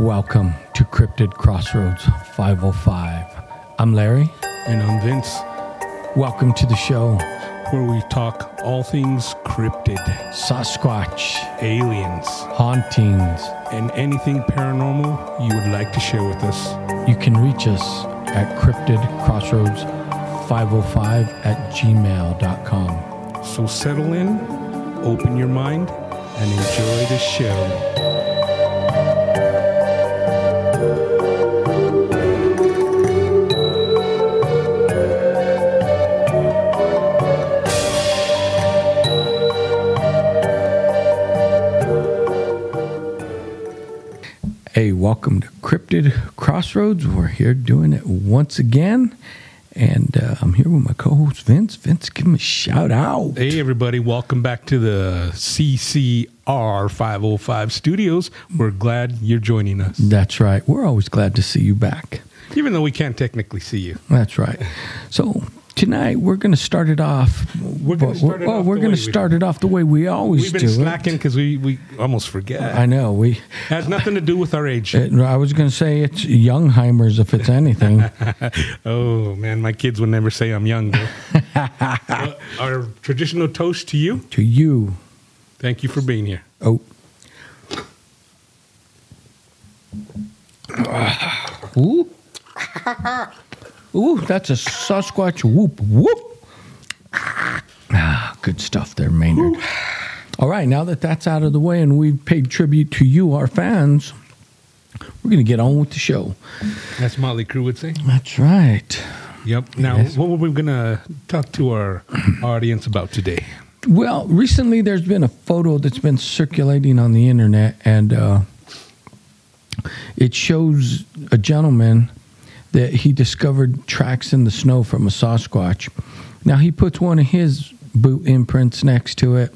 Welcome to Cryptid Crossroads 505. I'm Larry. And I'm Vince. Welcome to the show, where we talk all things cryptid. Sasquatch. Aliens. Hauntings. And anything paranormal you would like to share with us. You can reach us at cryptidcrossroads505@gmail.com. So settle in, open your mind, and enjoy the show. Hey, welcome to Cryptid Crossroads. We're here doing it once again, and I'm here with my co-host Vince. Vince, give him a shout out. Hey, everybody. Welcome back to the CCR 505 studios. We're glad you're joining us. That's right. We're always glad to see you back. Even though we can't technically see you. That's right. So tonight, we're going to start it off. We're going to start it off the way we always do. We've been slacking because we almost forget. I know. It has nothing to do with our age. I was going to say it's Youngheimer's if it's anything. Oh, man. My kids would never say I'm young. Our traditional toast to you. To you. Thank you for being here. Oh. Ooh. Ooh, that's a Sasquatch whoop, whoop. Ah, good stuff there, Maynard. Ooh. All right, now that that's out of the way and we've paid tribute to you, our fans, we're going to get on with the show. That's Molly Crew would say. That's right. Yep. Now, yes. What were we going to talk to our audience about today? Well, recently there's been a photo that's been circulating on the internet, and it shows a gentleman that he discovered tracks in the snow from a Sasquatch. Now, he puts one of his boot imprints next to it,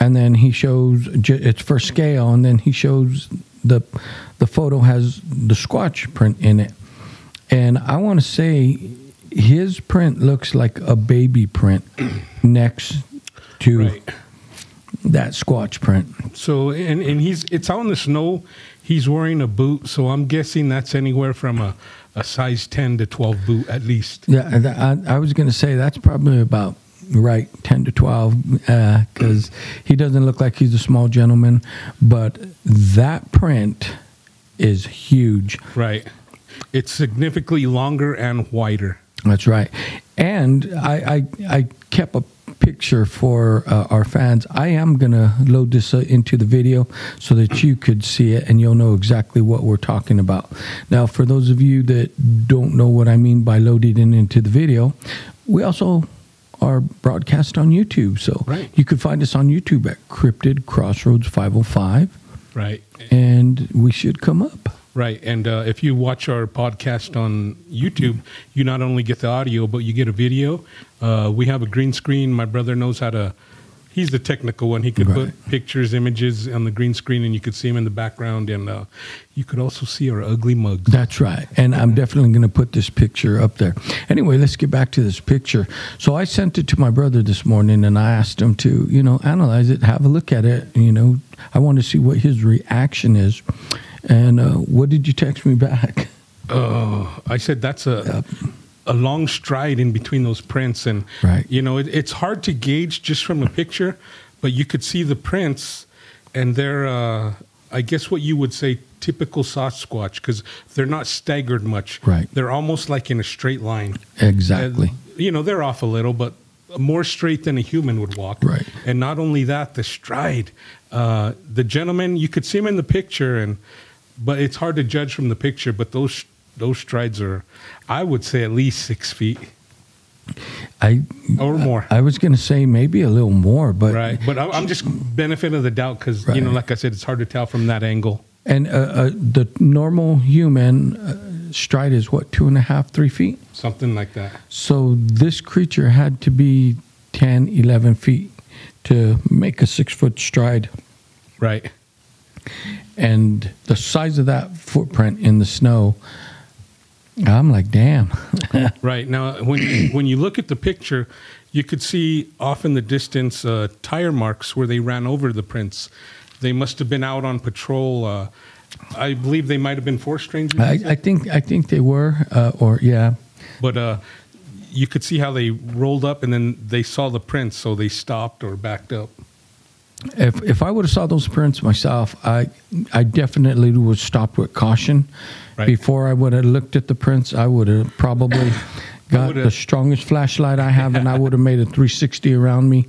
and then he shows, it's for scale, and then he shows the photo has the Squatch print in it. And I want to say his print looks like a baby print next to that Squatch print. So, and it's out in the snow. He's wearing a boot, so I'm guessing that's anywhere from a size 10 to 12 boot at least. Yeah, I was going to say that's probably about right, 10 to 12, because he doesn't look like he's a small gentleman, but that print is huge. Right. It's significantly longer and wider. That's right. And I kept a picture for our fans. I am going to load this into the video so that you could see it and you'll know exactly what we're talking about. Now, for those of you that don't know what I mean by loaded into the video, we also are broadcast on YouTube. So you could find us on YouTube at Cryptid Crossroads 505. Right. And we should come up. Right, and if you watch our podcast on YouTube, you not only get the audio, but you get a video. We have a green screen. My brother knows how to, he's the technical one. He could put pictures, images on the green screen, and you could see him in the background, and you could also see our ugly mugs. That's right, and I'm definitely going to put this picture up there. Anyway, let's get back to this picture. So I sent it to my brother this morning, and I asked him to, analyze it, have a look at it. I want to see what his reaction is. And what did you text me back? Oh, I said that's a long stride in between those prints. And, it's hard to gauge just from a picture, but you could see the prints. And they're, I guess what you would say, typical Sasquatch, because they're not staggered much. Right. They're almost like in a straight line. Exactly. They're off a little, but more straight than a human would walk. Right. And not only that, the stride. The gentleman, you could see him in the picture, but it's hard to judge from the picture, but those strides are, I would say, at least 6 feet. Or more. I was going to say maybe a little more, but... Right, but I'm just benefit of the doubt because, like I said, it's hard to tell from that angle. And the normal human stride is, 2.5, 3 feet? Something like that. So this creature had to be 10, 11 feet to make a 6-foot stride. Right. And the size of that footprint in the snow, I'm like, damn. Right. Now, when you look at the picture, you could see off in the distance tire marks where they ran over the prints. They must have been out on patrol. I believe they might have been four strings. I think they were, or yeah. But you could see how they rolled up, and then they saw the prints, so they stopped or backed up. If I would have saw those prints myself, I definitely would have stopped with caution. Right. Before I would have looked at the prints, I would have probably got the strongest flashlight I have, and I would have made a 360 around me.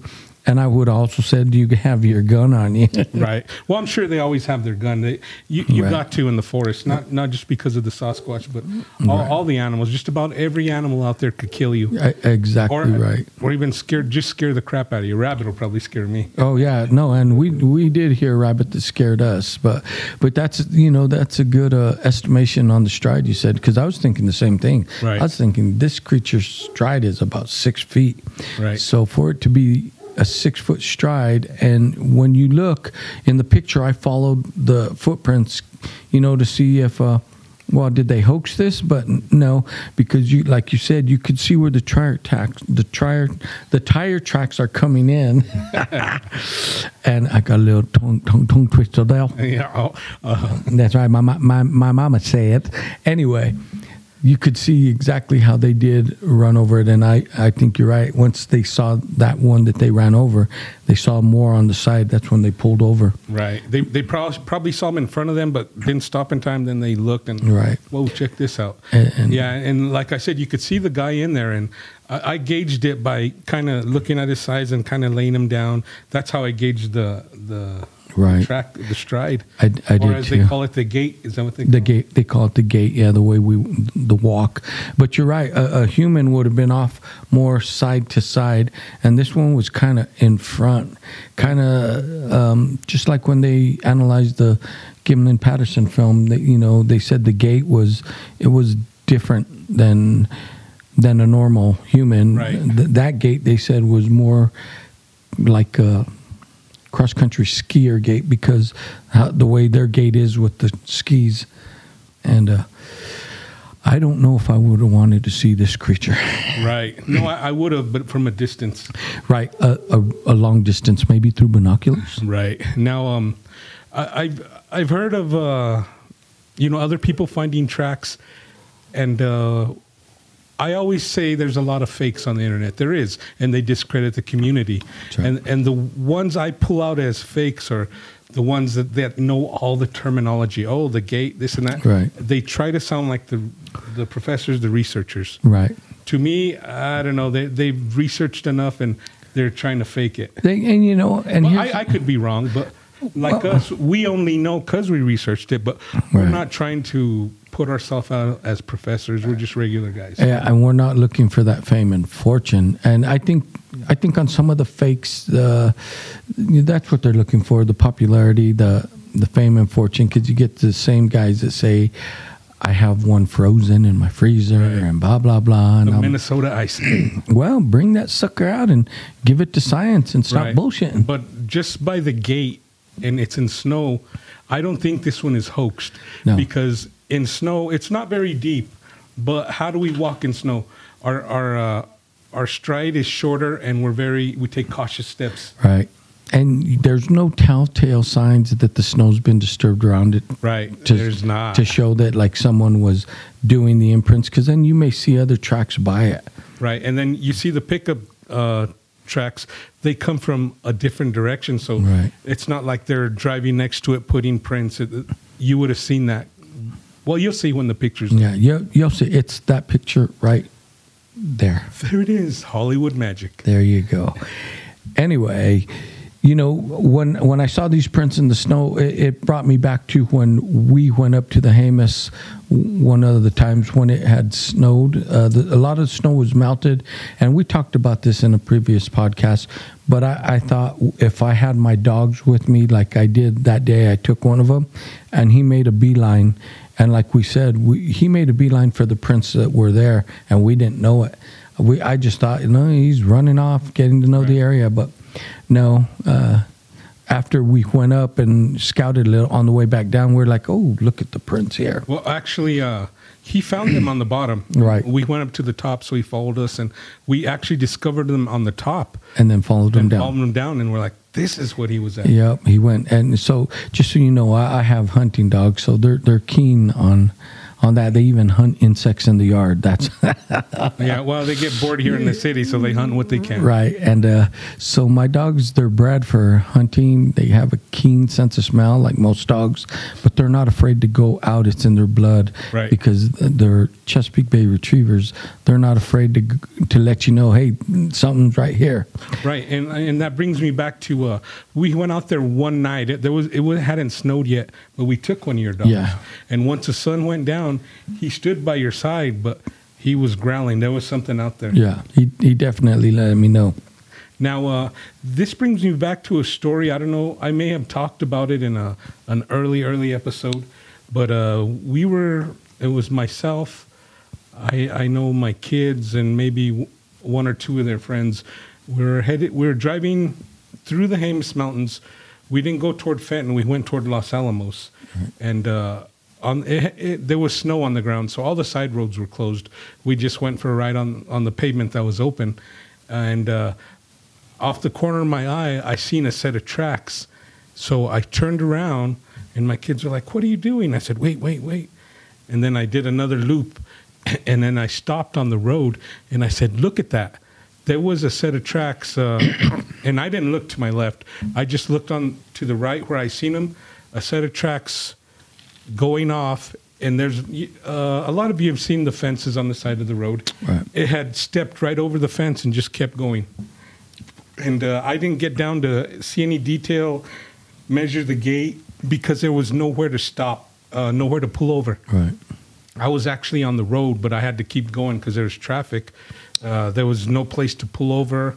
And I would also said, do you have your gun on you? Right. Well, I'm sure they always have their gun. You've right. got to in the forest, not just because of the Sasquatch, but all the animals. Just about every animal out there could kill you. Exactly, right. Or even scare the crap out of you. Rabbit will probably scare me. Oh, yeah. No, and we did hear a rabbit that scared us. But that's a good estimation on the stride you said, because I was thinking the same thing. Right. I was thinking this creature's stride is about 6 feet. Right. So for it to be a 6 foot stride, and when you look in the picture, I followed the footprints, to see if did they hoax this? But no, because you, like you said, you could see where the tire tracks are coming in, and I got a little tongue twister there. Yeah, that's right. My mama said. Anyway. You could see exactly how they did run over it, and I think you're right. Once they saw that one that they ran over, they saw more on the side. That's when they pulled over. Right. They probably saw them in front of them, but didn't stop in time. Then they looked and, whoa, check this out. And like I said, you could see the guy in there, and I gauged it by kind of looking at his size and kind of laying him down. That's how I gauged the right. track, the stride. I did, or as they call it, the gait. Is that what they call it? The gait. They call it the gait, yeah, the walk. But you're right. A human would have been off more side to side, and this one was kind of in front, kind of just like when they analyzed the Gimlin Patterson film, they said the gait was different than a normal human. Right. That gait, they said, was more like a cross-country skier gait because the way their gait is with the skis. And I don't know if I would have wanted to see this creature. Right. No, I would have, but from a distance. Right. A long distance, maybe through binoculars. Right. Now, I've heard of, other people finding tracks, and I always say there's a lot of fakes on the internet. There is, and they discredit the community. Right. And the ones I pull out as fakes are the ones that know all the terminology. Oh, the gate, this and that. Right. They try to sound like the professors, the researchers. Right. To me, I don't know. They've researched enough, and they're trying to fake it. I could be wrong, but like us, we only know because we researched it. But we're not trying to put ourselves out as professors. We're just regular guys. Yeah, and we're not looking for that fame and fortune. And I think on some of the fakes, that's what they're looking for, the popularity, the fame and fortune, because you get the same guys that say, I have one frozen in my freezer and blah, blah, blah. And Minnesota ice. Well, bring that sucker out and give it to science and stop bullshitting. But just by the gate, and it's in snow, I don't think this one is hoaxed because in snow, it's not very deep, but how do we walk in snow? Our stride is shorter, and we take cautious steps. Right, and there's no telltale signs that the snow's been disturbed around it. Right, there's not to show that like someone was doing the imprints, because then you may see other tracks by it. Right, and then you see the pickup tracks. They come from a different direction, so it's not like they're driving next to it putting prints. You would have seen that. Well, you'll see when the picture's there. Yeah, you'll see. It's that picture right there. There it is, Hollywood magic. There you go. Anyway, when I saw these prints in the snow, it brought me back to when we went up to the Hamas one of the times when it had snowed. A lot of snow was melted, and we talked about this in a previous podcast, but I thought if I had my dogs with me like I did that day, I took one of them, and he made a beeline. And like we said, he made a beeline for the prints that were there, and we didn't know it. I just thought, he's running off, getting to know the area. But no, after we went up and scouted a little on the way back down, we're like, oh, look at the prints here. Well, actually, He found them on the bottom. Right. We went up to the top, so he followed us, and we actually discovered them on the top. And then followed them down. And we're like, this is what he was at. Yep, he went. And so, just so you know, I have hunting dogs, so they're keen on that. They even hunt insects in the yard. That's yeah, well, they get bored here in the city, so they hunt what they can. Right, and so my dogs, they're bred for hunting. They have a keen sense of smell, like most dogs, but they're not afraid to go out. It's in their blood, right? Because they're Chesapeake Bay Retrievers. They're not afraid to let you know, hey, something's right here. Right, and that brings me back to we went out there one night. It hadn't snowed yet, but we took one of your dogs. Yeah. And once the sun went down, he stood by your side, but he was growling. There was something out there. Yeah, he definitely let me know. Now, this brings me back to a story. I don't know. I may have talked about it in an early episode, but it was myself. I know my kids and maybe one or two of their friends. We were driving through the Jemez Mountains. We didn't go toward Fenton. We went toward Los Alamos, and. There was snow on the ground, so all the side roads were closed. We just went for a ride on the pavement that was open, and off the corner of my eye, I seen a set of tracks. So I turned around, and my kids were like, "What are you doing?" I said, "Wait!" And then I did another loop, and then I stopped on the road, and I said, "Look at that! There was a set of tracks." And I didn't look to my left; I just looked on to the right where I seen them. A set of tracks going off, and there's a lot of you have seen the fences on the side of the road. Right. It had stepped right over the fence and just kept going. And I didn't get down to see any detail, measure the gait, because there was nowhere to stop, nowhere to pull over. Right. I was actually on the road, but I had to keep going because there was traffic. There was no place to pull over.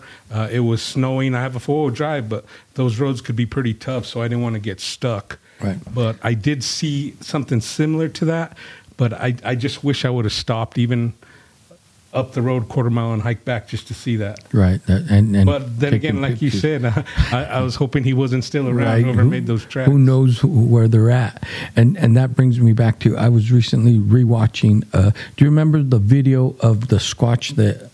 It was snowing. I have a four-wheel drive, but those roads could be pretty tough, so I didn't want to get stuck. Right. But I did see something similar to that, but I just wish I would have stopped even up the road quarter mile and hiked back just to see that. Right. And but then again, like you said, I was hoping he wasn't still around whoever made those tracks. Who knows where they're at? And that brings me back to, I was recently rewatching. Do you remember the video of the Squatch that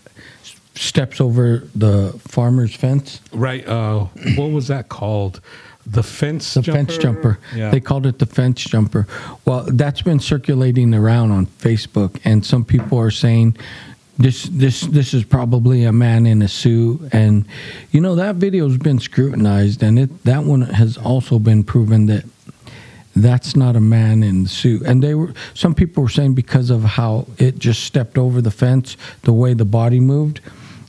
steps over the farmer's fence? Right. What was that called? The fence jumper. Yeah. They called it the fence jumper. Well, that's been circulating around on Facebook, and some people are saying this is probably a man in a suit. And, you know, that video's been scrutinized, and that one has also been proven that that's not a man in the suit. And some people were saying because of how it just stepped over the fence, the way the body moved.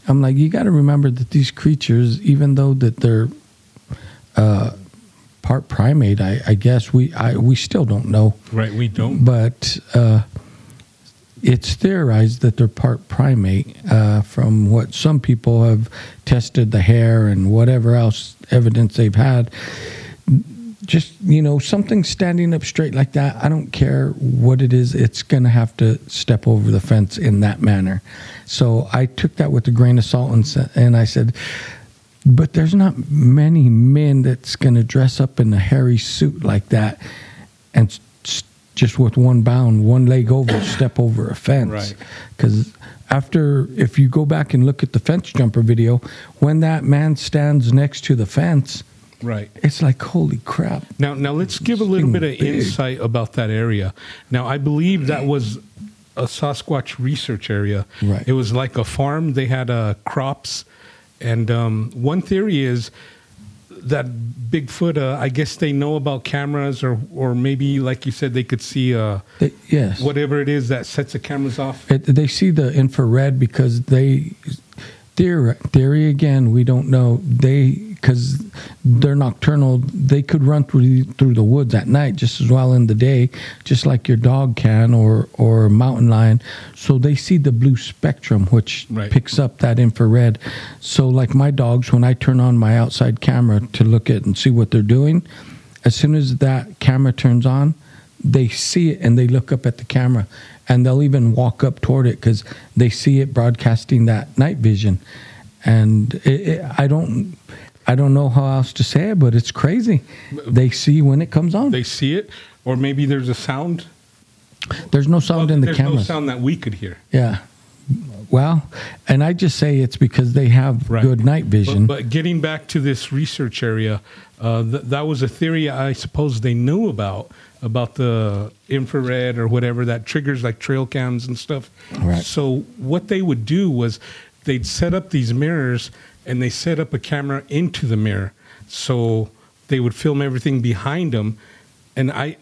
I'm like, you got to remember that these creatures, even though that they're part primate, I guess we still don't know. Right, we don't. But it's theorized that they're part primate from what some people have tested the hair and whatever else evidence they've had. Just, you know, something standing up straight like that, I don't care what it is, it's going to have to step over the fence in that manner. So I took that with a grain of salt and I said, but there's not many men that's going to dress up in a hairy suit like that and just with one bound, one leg over, step over a fence. Right. Because if you go back and look at the fence jumper video, when that man stands next to the fence, right, it's like, holy crap. Now let's give a little bit of insight about that area. Now, I believe that was a Sasquatch research area. Right. It was like a farm. They had crops. And one theory is that Bigfoot, I guess they know about cameras, or maybe, like you said, they could see whatever it is that sets the cameras off. They see the infrared because they theory again, we don't know. Because they're nocturnal, they could run through the woods at night just as well in the day, just like your dog can or a mountain lion. So they see the blue spectrum, which picks up that infrared. So like my dogs, when I turn on my outside camera to look at and see what they're doing, as soon as that camera turns on, they see it and they look up at the camera. And they'll even walk up toward it because they see it broadcasting that night vision. And I don't know how else to say it, but it's crazy. They see when it comes on. They see it, or maybe there's a sound. There's no sound in the camera. There's no sound that we could hear. Yeah. Well, and I just say it's because they have good night vision. But getting back to this research area, that was a theory I suppose they knew about the infrared or whatever that triggers like trail cams and stuff. Right. So what they would do was they'd set up these mirrors and they set up a camera into the mirror. So they would film everything behind them. And I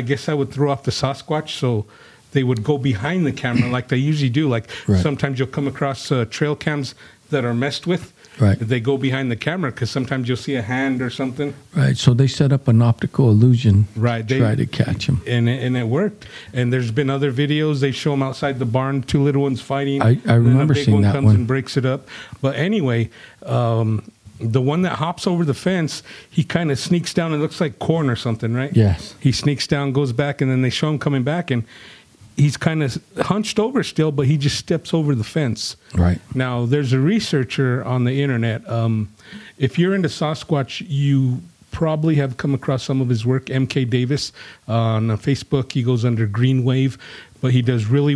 guess I would throw off the Sasquatch, so they would go behind the camera like they usually do. Like sometimes you'll come across trail cams that are messed with. Right. They go behind the camera because sometimes you'll see a hand or something. Right. So they set up an optical illusion to try to catch him. And it worked. And there's been other videos. They show them outside the barn, two little ones fighting. I remember seeing that one. And a big one comes and breaks it up. But anyway, the one that hops over the fence, he kind of sneaks down. It looks like corn or something, right? Yes. He sneaks down, goes back, and then they show him coming back. And he's kind of hunched over still, but he just steps over the fence. Right. Now, there's a researcher on the internet. If you're into Sasquatch, you probably have come across some of his work. MK Davis on Facebook, he goes under Green Wave, but he does really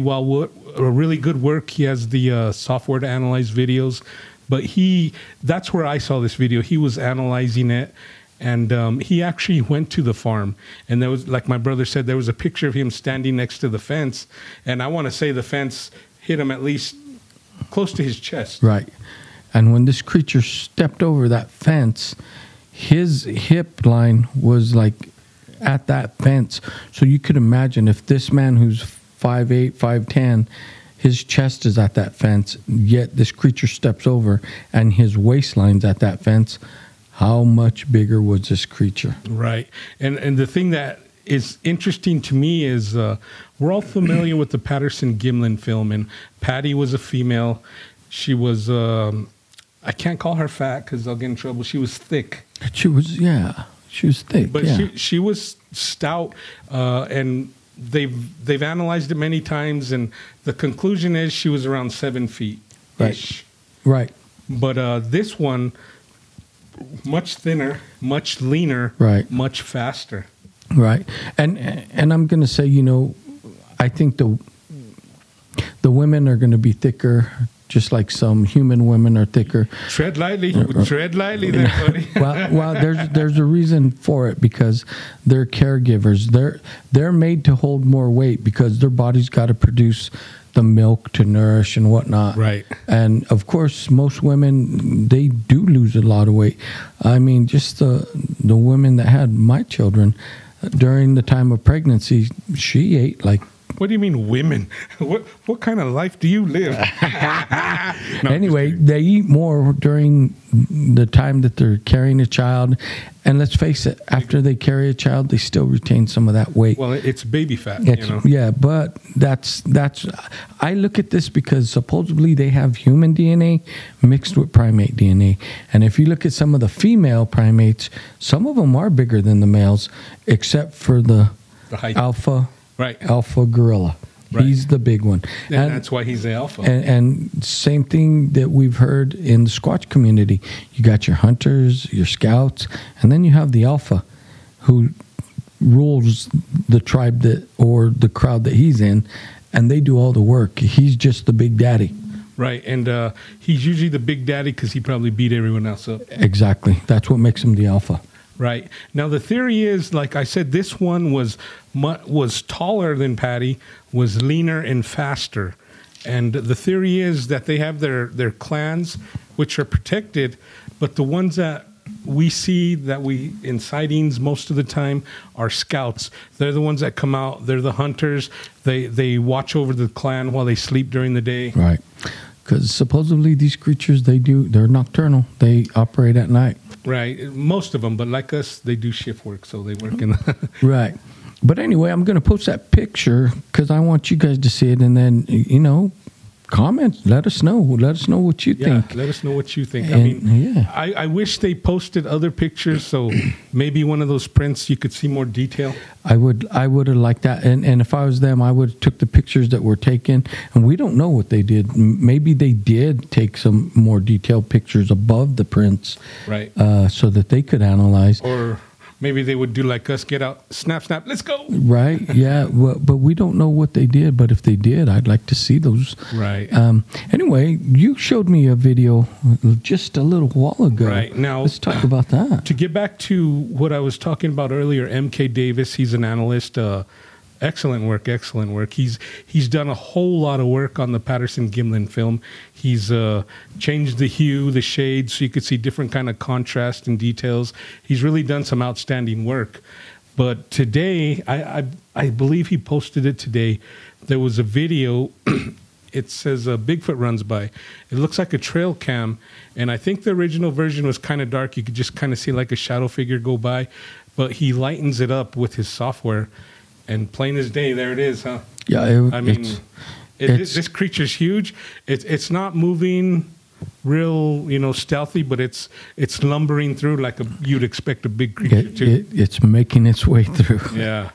good work. He has the software to analyze videos, but that's where I saw this video. He was analyzing it. And he actually went to the farm, and there was, like my brother said, there was a picture of him standing next to the fence, and I want to say the fence hit him at least close to his chest. Right. And when this creature stepped over that fence, his hip line was like at that fence. So you could imagine if this man who's 5'8", 5'10", his chest is at that fence, yet this creature steps over, and his waistline's at that fence. How much bigger was this creature? Right. And the thing that is interesting to me is we're all familiar with the Patterson-Gimlin film, and Patty was a female. She was, I can't call her fat because I'll get in trouble. She was thick. She was thick. But she was stout, and they've analyzed it many times, and the conclusion is she was around 7 feet-ish. Right. But this one, much thinner, much leaner, much faster. Right. And I'm going to say, I think the women are going to be thicker, just like some human women are thicker. Tread lightly there, buddy. well, there's a reason for it, because they're caregivers. They're made to hold more weight because their body's got to produce the milk to nourish and whatnot. Right. And, of course, most women, they do lose a lot of weight. I mean, just the women that had my children during the time of pregnancy, she ate like... What do you mean women? What kind of life do you live? No, anyway, they eat more during the time that they're carrying a child. And let's face it, after they carry a child, they still retain some of that weight. Well, it's baby fat, Yeah, but that's. I look at this because supposedly they have human DNA mixed with primate DNA. And if you look at some of the female primates, some of them are bigger than the males, except for the height. Alpha gorilla. Right. He's the big one. And that's why he's the alpha. And same thing that we've heard in the Squatch community. You got your hunters, your scouts, and then you have the alpha who rules the tribe or the crowd that he's in, and they do all the work. He's just the big daddy. Right, and he's usually the big daddy because he probably beat everyone else up. Exactly. That's what makes him the alpha. Right. Now, the theory is, like I said, this one was taller than Patty, was leaner and faster. And the theory is that they have their clans, which are protected, but the ones that we see in sightings most of the time are scouts. They're the ones that come out. They're the hunters. They watch over the clan while they sleep during the day. Right. Because supposedly these creatures, they're nocturnal. They operate at night. Right, most of them, but like us, they do shift work, so they work in the... Right, but anyway, I'm going to post that picture because I want you guys to see it, and then, comment, let us know. Let us know what you think. Let us know what you think. I wish they posted other pictures, so maybe one of those prints you could see more detail. I would have liked that, and if I was them, I would have took the pictures that were taken, and we don't know what they did. Maybe they did take some more detailed pictures above the prints, so that they could analyze. Or maybe they would do like us, get out, snap, snap, let's go. Right, yeah, well, but we don't know what they did, but if they did, I'd like to see those. Right. Anyway, you showed me a video just a little while ago. Right, now. Let's talk about that. To get back to what I was talking about earlier, MK Davis, he's an analyst, Excellent work. He's done a whole lot of work on the Patterson-Gimlin film. He's changed the hue, the shades, so you could see different kind of contrast and details. He's really done some outstanding work. But today, I believe he posted it today, there was a video. It says Bigfoot runs by. It looks like a trail cam, and I think the original version was kind of dark. You could just kind of see like a shadow figure go by, but he lightens it up with his software. And plain as day, there it is, huh? Yeah, this creature's huge. It's not moving real, stealthy, but it's lumbering through like you'd expect a big creature to. It's making its way through. Yeah.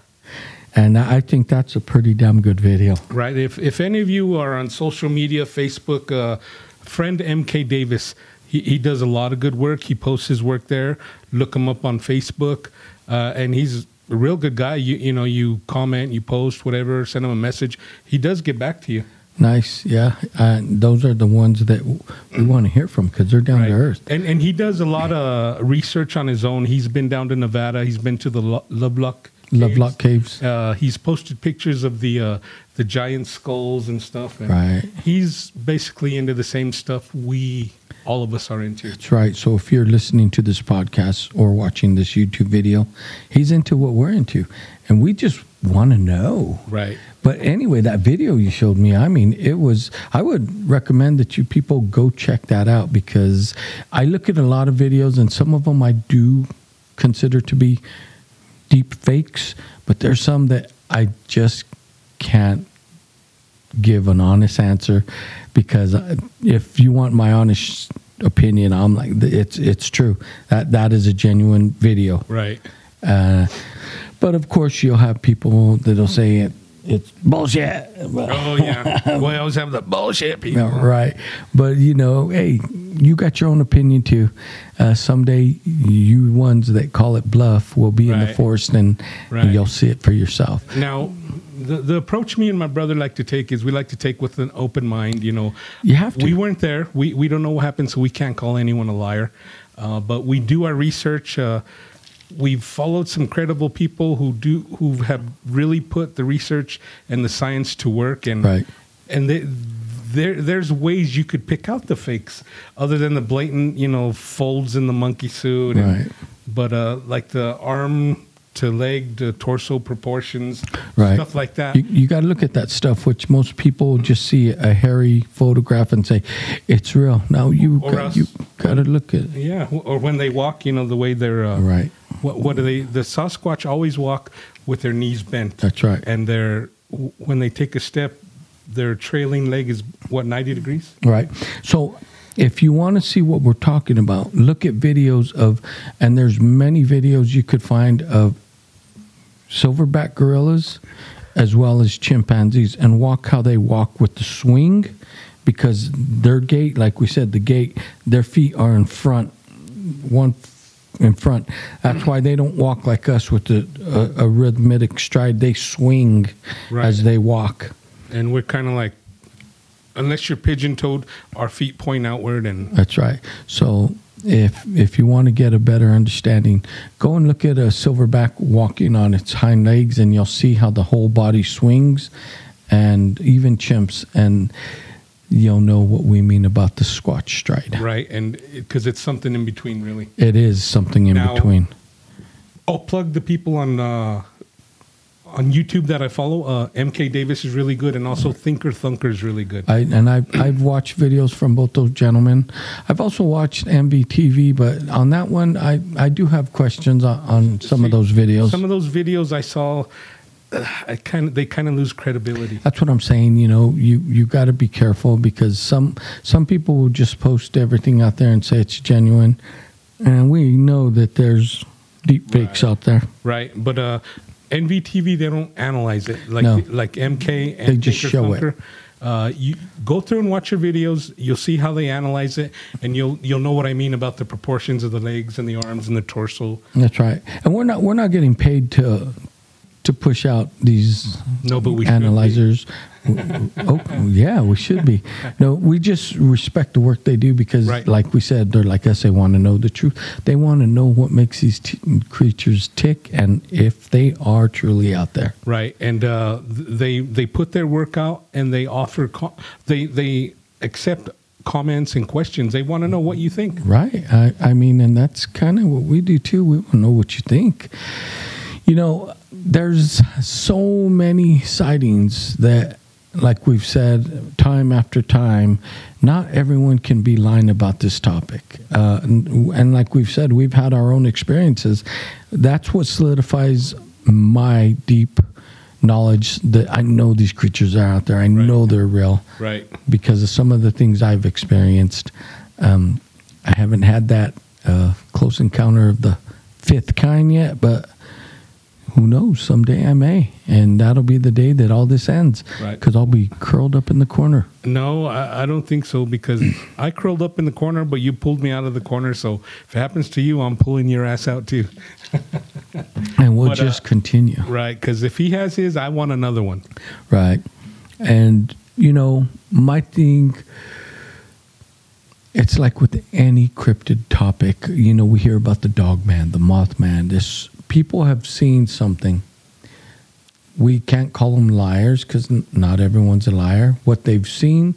And I think that's a pretty damn good video. Right. If any of you are on social media, Facebook, friend MK Davis, he does a lot of good work. He posts his work there. Look him up on Facebook. And he's a real good guy. You comment, you post, whatever, send him a message. He does get back to you. Nice, yeah. Those are the ones that we want to hear from because they're down to earth. And he does a lot of research on his own. He's been down to Nevada. He's been to the Lovelock Caves. He's posted pictures of the giant skulls and stuff. And he's basically into the same stuff all of us are into. That's right. So if you're listening to this podcast or watching this YouTube video, he's into what we're into. And we just want to know. Right. But anyway, that video you showed me, I would recommend that you people go check that out because I look at a lot of videos and some of them I do consider to be deep fakes, but there's some that I just can't give an honest answer because if you want my honest opinion, I'm like, it's true. That is a genuine video. Right. But of course you'll have people that'll say it's bullshit. Oh yeah. We always have the bullshit people. No, right. But hey, you got your own opinion too. Someday you ones that call it bluff will be in the forest and you'll see it for yourself. Now, the approach me and my brother like to take is we like to take with an open mind, You have to. We weren't there. We don't know what happened, so we can't call anyone a liar. But we do our research. We've followed some credible people who have really put the research and the science to work. And there's ways you could pick out the fakes other than the blatant, folds in the monkey suit. But like the arm to leg to torso proportions, stuff like that. You got to look at that stuff, which most people just see a hairy photograph and say, it's real. Now you got to look at it. Yeah, or when they walk, the way they're... What do they... The Sasquatch always walk with their knees bent. That's right. And when they take a step, their trailing leg is, 90 degrees? Right. So... If you want to see what we're talking about, look at videos and there's many videos you could find of silverback gorillas as well as chimpanzees and how they walk with the swing because their gait, like we said, their feet are in front, one in front. That's why they don't walk like us with a rhythmic stride. They swing as they walk. And we're kind of like, unless you're pigeon-toed, our feet point outward. That's right. So if you want to get a better understanding, go and look at a silverback walking on its hind legs, and you'll see how the whole body swings, and even chimps, and you'll know what we mean about the Squatch stride. Right, and because it's something in between, really. It is something in between. I'll plug the people on YouTube that I follow, MK Davis is really good, and also Thinker Thunker is really good. I've watched videos from both those gentlemen. I've also watched MBTV, but on that one, I do have questions on some of those videos. Some of those videos I saw, they kind of lose credibility. That's what I'm saying. You got to be careful because some people will just post everything out there and say it's genuine, and we know that there's deep fakes out there. Right, but NVTV, they don't analyze it like MK and Thinker Thunker. You go through and watch your videos. You'll see how they analyze it, and you'll know what I mean about the proportions of the legs and the arms and the torso. That's right. And we're not getting paid to push out these analyzers. Oh, yeah, we should be. No, we just respect the work they do because, right, like we said, they're like us. They want to know the truth. They want to know what makes these creatures tick and if they are truly out there. Right, and they put their work out and they offer they accept comments and questions. They want to know what you think. Right. I mean, and that's kind of what we do too. We want to know what you think. You know, there's so many sightings that, like we've said, time after time, not everyone can be lying about this topic. And like we've said, we've had our own experiences. That's what solidifies my deep knowledge that I know these creatures are out there. I know they're real. Right. Because of some of the things I've experienced. I haven't had that close encounter of the fifth kind yet, but who knows? Someday I may, and that'll be the day that all this ends, because I'll be curled up in the corner. No, I don't think so, because I curled up in the corner, but you pulled me out of the corner, so if it happens to you, I'm pulling your ass out too. And we'll just continue. Right, because if he has his, I want another one. Right. And, you know, my thing, it's like with any cryptid topic, you know, we hear about the dog man, the moth man, this. People have seen something. We can't call them liars because not everyone's a liar. What they've seen,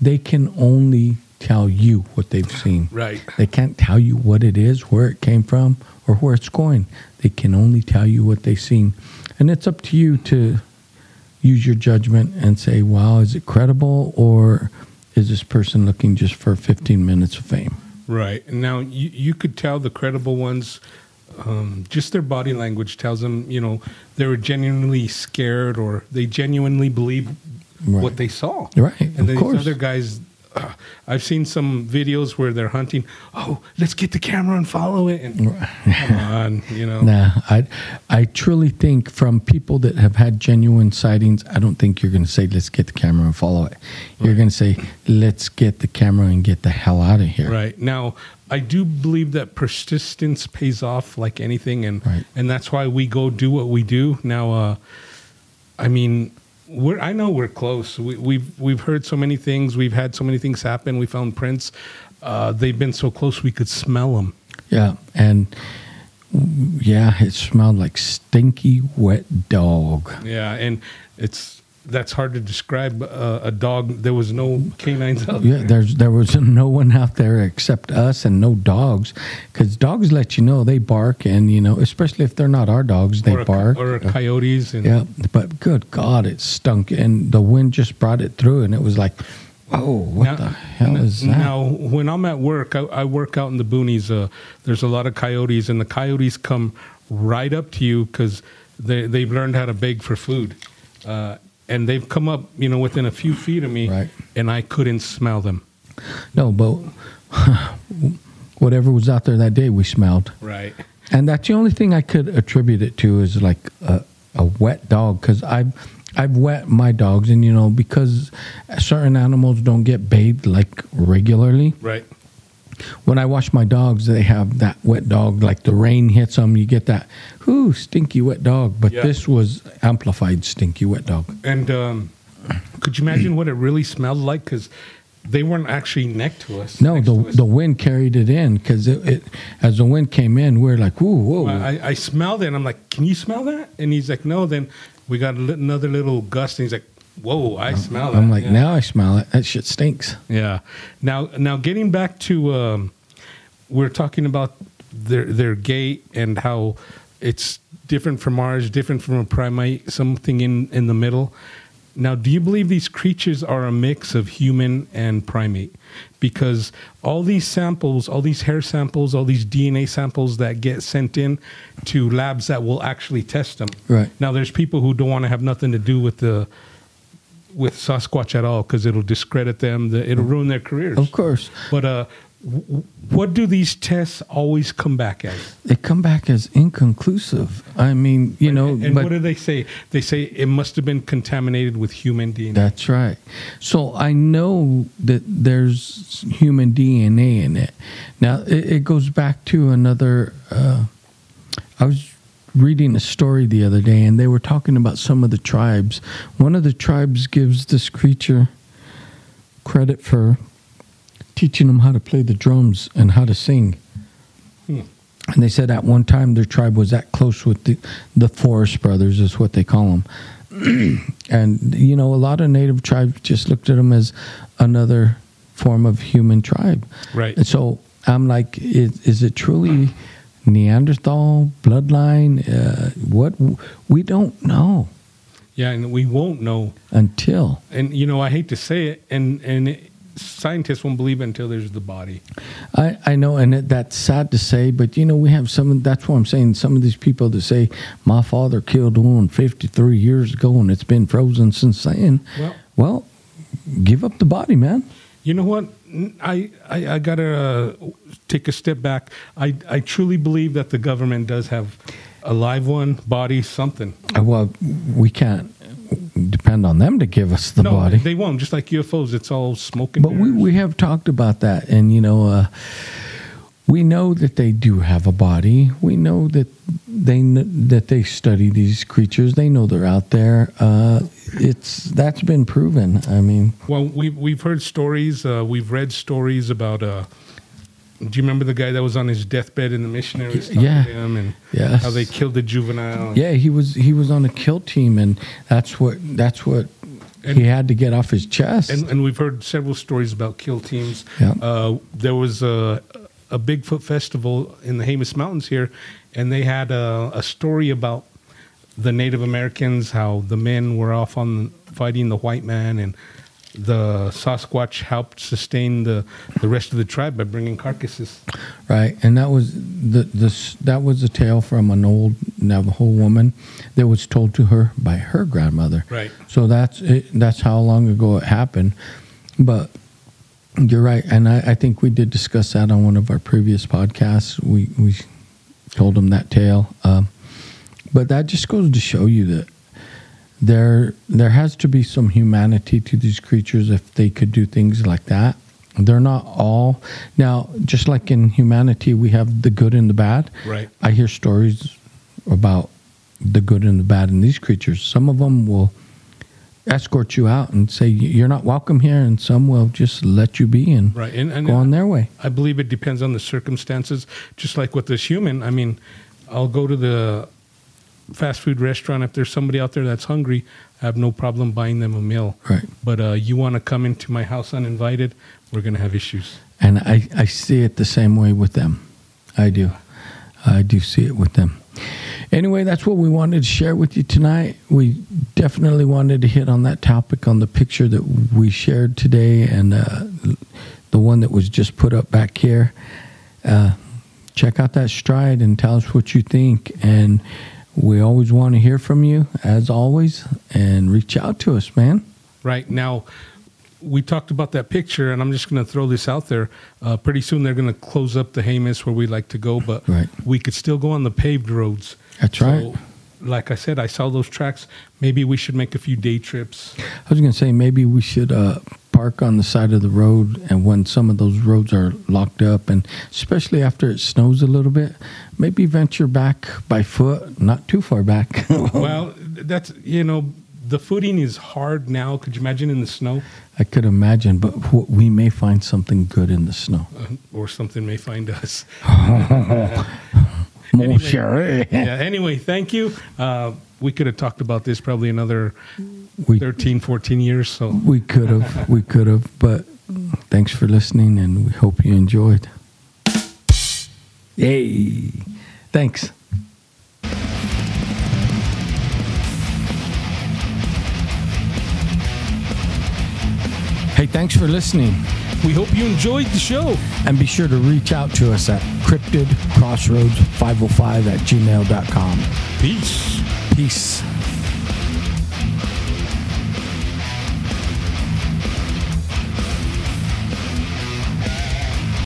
they can only tell you what they've seen. Right. They can't tell you what it is, where it came from, or where it's going. They can only tell you what they've seen. And it's up to you to use your judgment and say, wow, is it credible, or is this person looking just for 15 minutes of fame? Right. Now, you could tell the credible ones. Just their body language tells them, you know, they were genuinely scared or they genuinely believe what they saw. Right, and then these other guys, I've seen some videos where they're hunting. Oh, let's get the camera and follow it. And come on, you know. Nah, I truly think from people that have had genuine sightings, I don't think you're going to say, let's get the camera and follow it. You're going to say, let's get the camera and get the hell out of here. Right. Now, I do believe that persistence pays off like anything, and that's why we go do what we do. Now, I mean, I know we're close. We've heard so many things. We've had so many things happen. We found prints. They've been so close we could smell them. Yeah, and it smelled like stinky wet dog. Yeah, and that's hard to describe a dog. There was no canines out there. Yeah, there was no one out there except us and no dogs, because dogs let you know they bark, and, you know, especially if they're not our dogs, they bark. Or coyotes. And yeah, but good God, it stunk, and the wind just brought it through, and it was like, whoa, the hell is that? Now, when I'm at work, I work out in the boonies. There's a lot of coyotes, and the coyotes come right up to you because they've learned how to beg for food. And they've come up, you know, within a few feet of me, and I couldn't smell them. No, but whatever was out there that day, we smelled. Right. And that's the only thing I could attribute it to is like a wet dog, because I've wet my dogs, and, you know, because certain animals don't get bathed like regularly. Right. When I wash my dogs, they have that wet dog. Like the rain hits them, you get that, ooh, stinky wet dog. But this was amplified stinky wet dog. And could you imagine what it really smelled like? Because they weren't actually next to us. No, the wind carried it in. Because as the wind came in, we were like, ooh, whoa. I smelled it, and I'm like, can you smell that? And he's like, no. Then we got another little gust, and he's like, whoa, I smell it. I'm like, now I smell it. That shit stinks. Yeah. Now getting back to, we're talking about their gait and how it's different from ours, different from a primate, something in the middle. Now, do you believe these creatures are a mix of human and primate? Because all these samples, all these hair samples, all these DNA samples that get sent in to labs that will actually test them. Right. Now, there's people who don't want to have nothing to do with Sasquatch at all, because it'll discredit them, it'll ruin their careers. Of course. But What do these tests always come back as? They come back as inconclusive. I mean, you know. And what do they say? They say it must have been contaminated with human DNA. That's right. So I know that there's human DNA in it. Now, it goes back to another, I was reading a story the other day, and they were talking about some of the tribes. One of the tribes gives this creature credit for teaching them how to play the drums and how to sing. Yeah. And they said at one time their tribe was that close with the Forest Brothers is what they call them. And, you know, a lot of Native tribes just looked at them as another form of human tribe. Right. And so I'm like, is it truly Neanderthal bloodline? What? We don't know. Yeah, and we won't know. Until. And, you know, I hate to say it, scientists won't believe it until there's the body. I know, and that's sad to say, but, you know, we have some, that's what I'm saying, some of these people that say, my father killed one 53 years ago, and it's been frozen since then. Well, give up the body, man. You know what? I got to take a step back. I truly believe that the government does have a live one, body, something. Well, we can't depend on them to give us the body. They won't. Just like UFOs, it's all smoke and mirrors. But we have talked about that, and you know, we know that they do have a body. We know that they study these creatures. They know they're out there. That's been proven. I mean, well, we've heard stories. We've read stories about. Do you remember the guy that was on his deathbed and the missionaries talking to him and how they killed the juvenile? Yeah, he was on a kill team, and that's what he had to get off his chest. And we've heard several stories about kill teams. Yeah. There was a Bigfoot festival in the Jemez Mountains here, and they had a story about the Native Americans, how the men were off on fighting the white man, and the Sasquatch helped sustain the rest of the tribe by bringing carcasses. Right, and that was a tale from an old Navajo woman that was told to her by her grandmother. Right. So that's how long ago it happened. But you're right, and I think we did discuss that on one of our previous podcasts. We told them that tale. But that just goes to show you that There has to be some humanity to these creatures if they could do things like that. They're not all. Now, just like in humanity, we have the good and the bad. Right. I hear stories about the good and the bad in these creatures. Some of them will escort you out and say, you're not welcome here, and some will just let you be and, right. and go on their way. I believe it depends on the circumstances. Just like with this human, I mean, I'll go to the fast food restaurant. If there's somebody out there that's hungry, I have no problem buying them a meal. Right. But you want to come into my house uninvited, we're going to have issues. And I see it the same way with them. I do see it with them. Anyway, that's what we wanted to share with you tonight. We definitely wanted to hit on that topic on the picture that we shared today and the one that was just put up back here. Check out that stride and tell us what you think. And we always want to hear from you, as always, and reach out to us, man. Right. Now, we talked about that picture, and I'm just going to throw this out there. Pretty soon they're going to close up the Jemez where we like to go, but we could still go on the paved roads. That's right. Like I said, I saw those tracks. Maybe we should make a few day trips. I was going to say maybe we should park on the side of the road, and when some of those roads are locked up, and especially after it snows a little bit, maybe venture back by foot, not too far back. Well, that's, you know, the footing is hard now. Could you imagine in the snow? I could imagine, but we may find something good in the snow. Or something may find us. Anyway, thank you. We could have talked about this probably another 13, 14 years. So We could have. But thanks for listening, and we hope you enjoyed. Yay. Thanks. Hey, thanks for listening. We hope you enjoyed the show. And be sure to reach out to us at cryptidcrossroads505@gmail.com. Peace.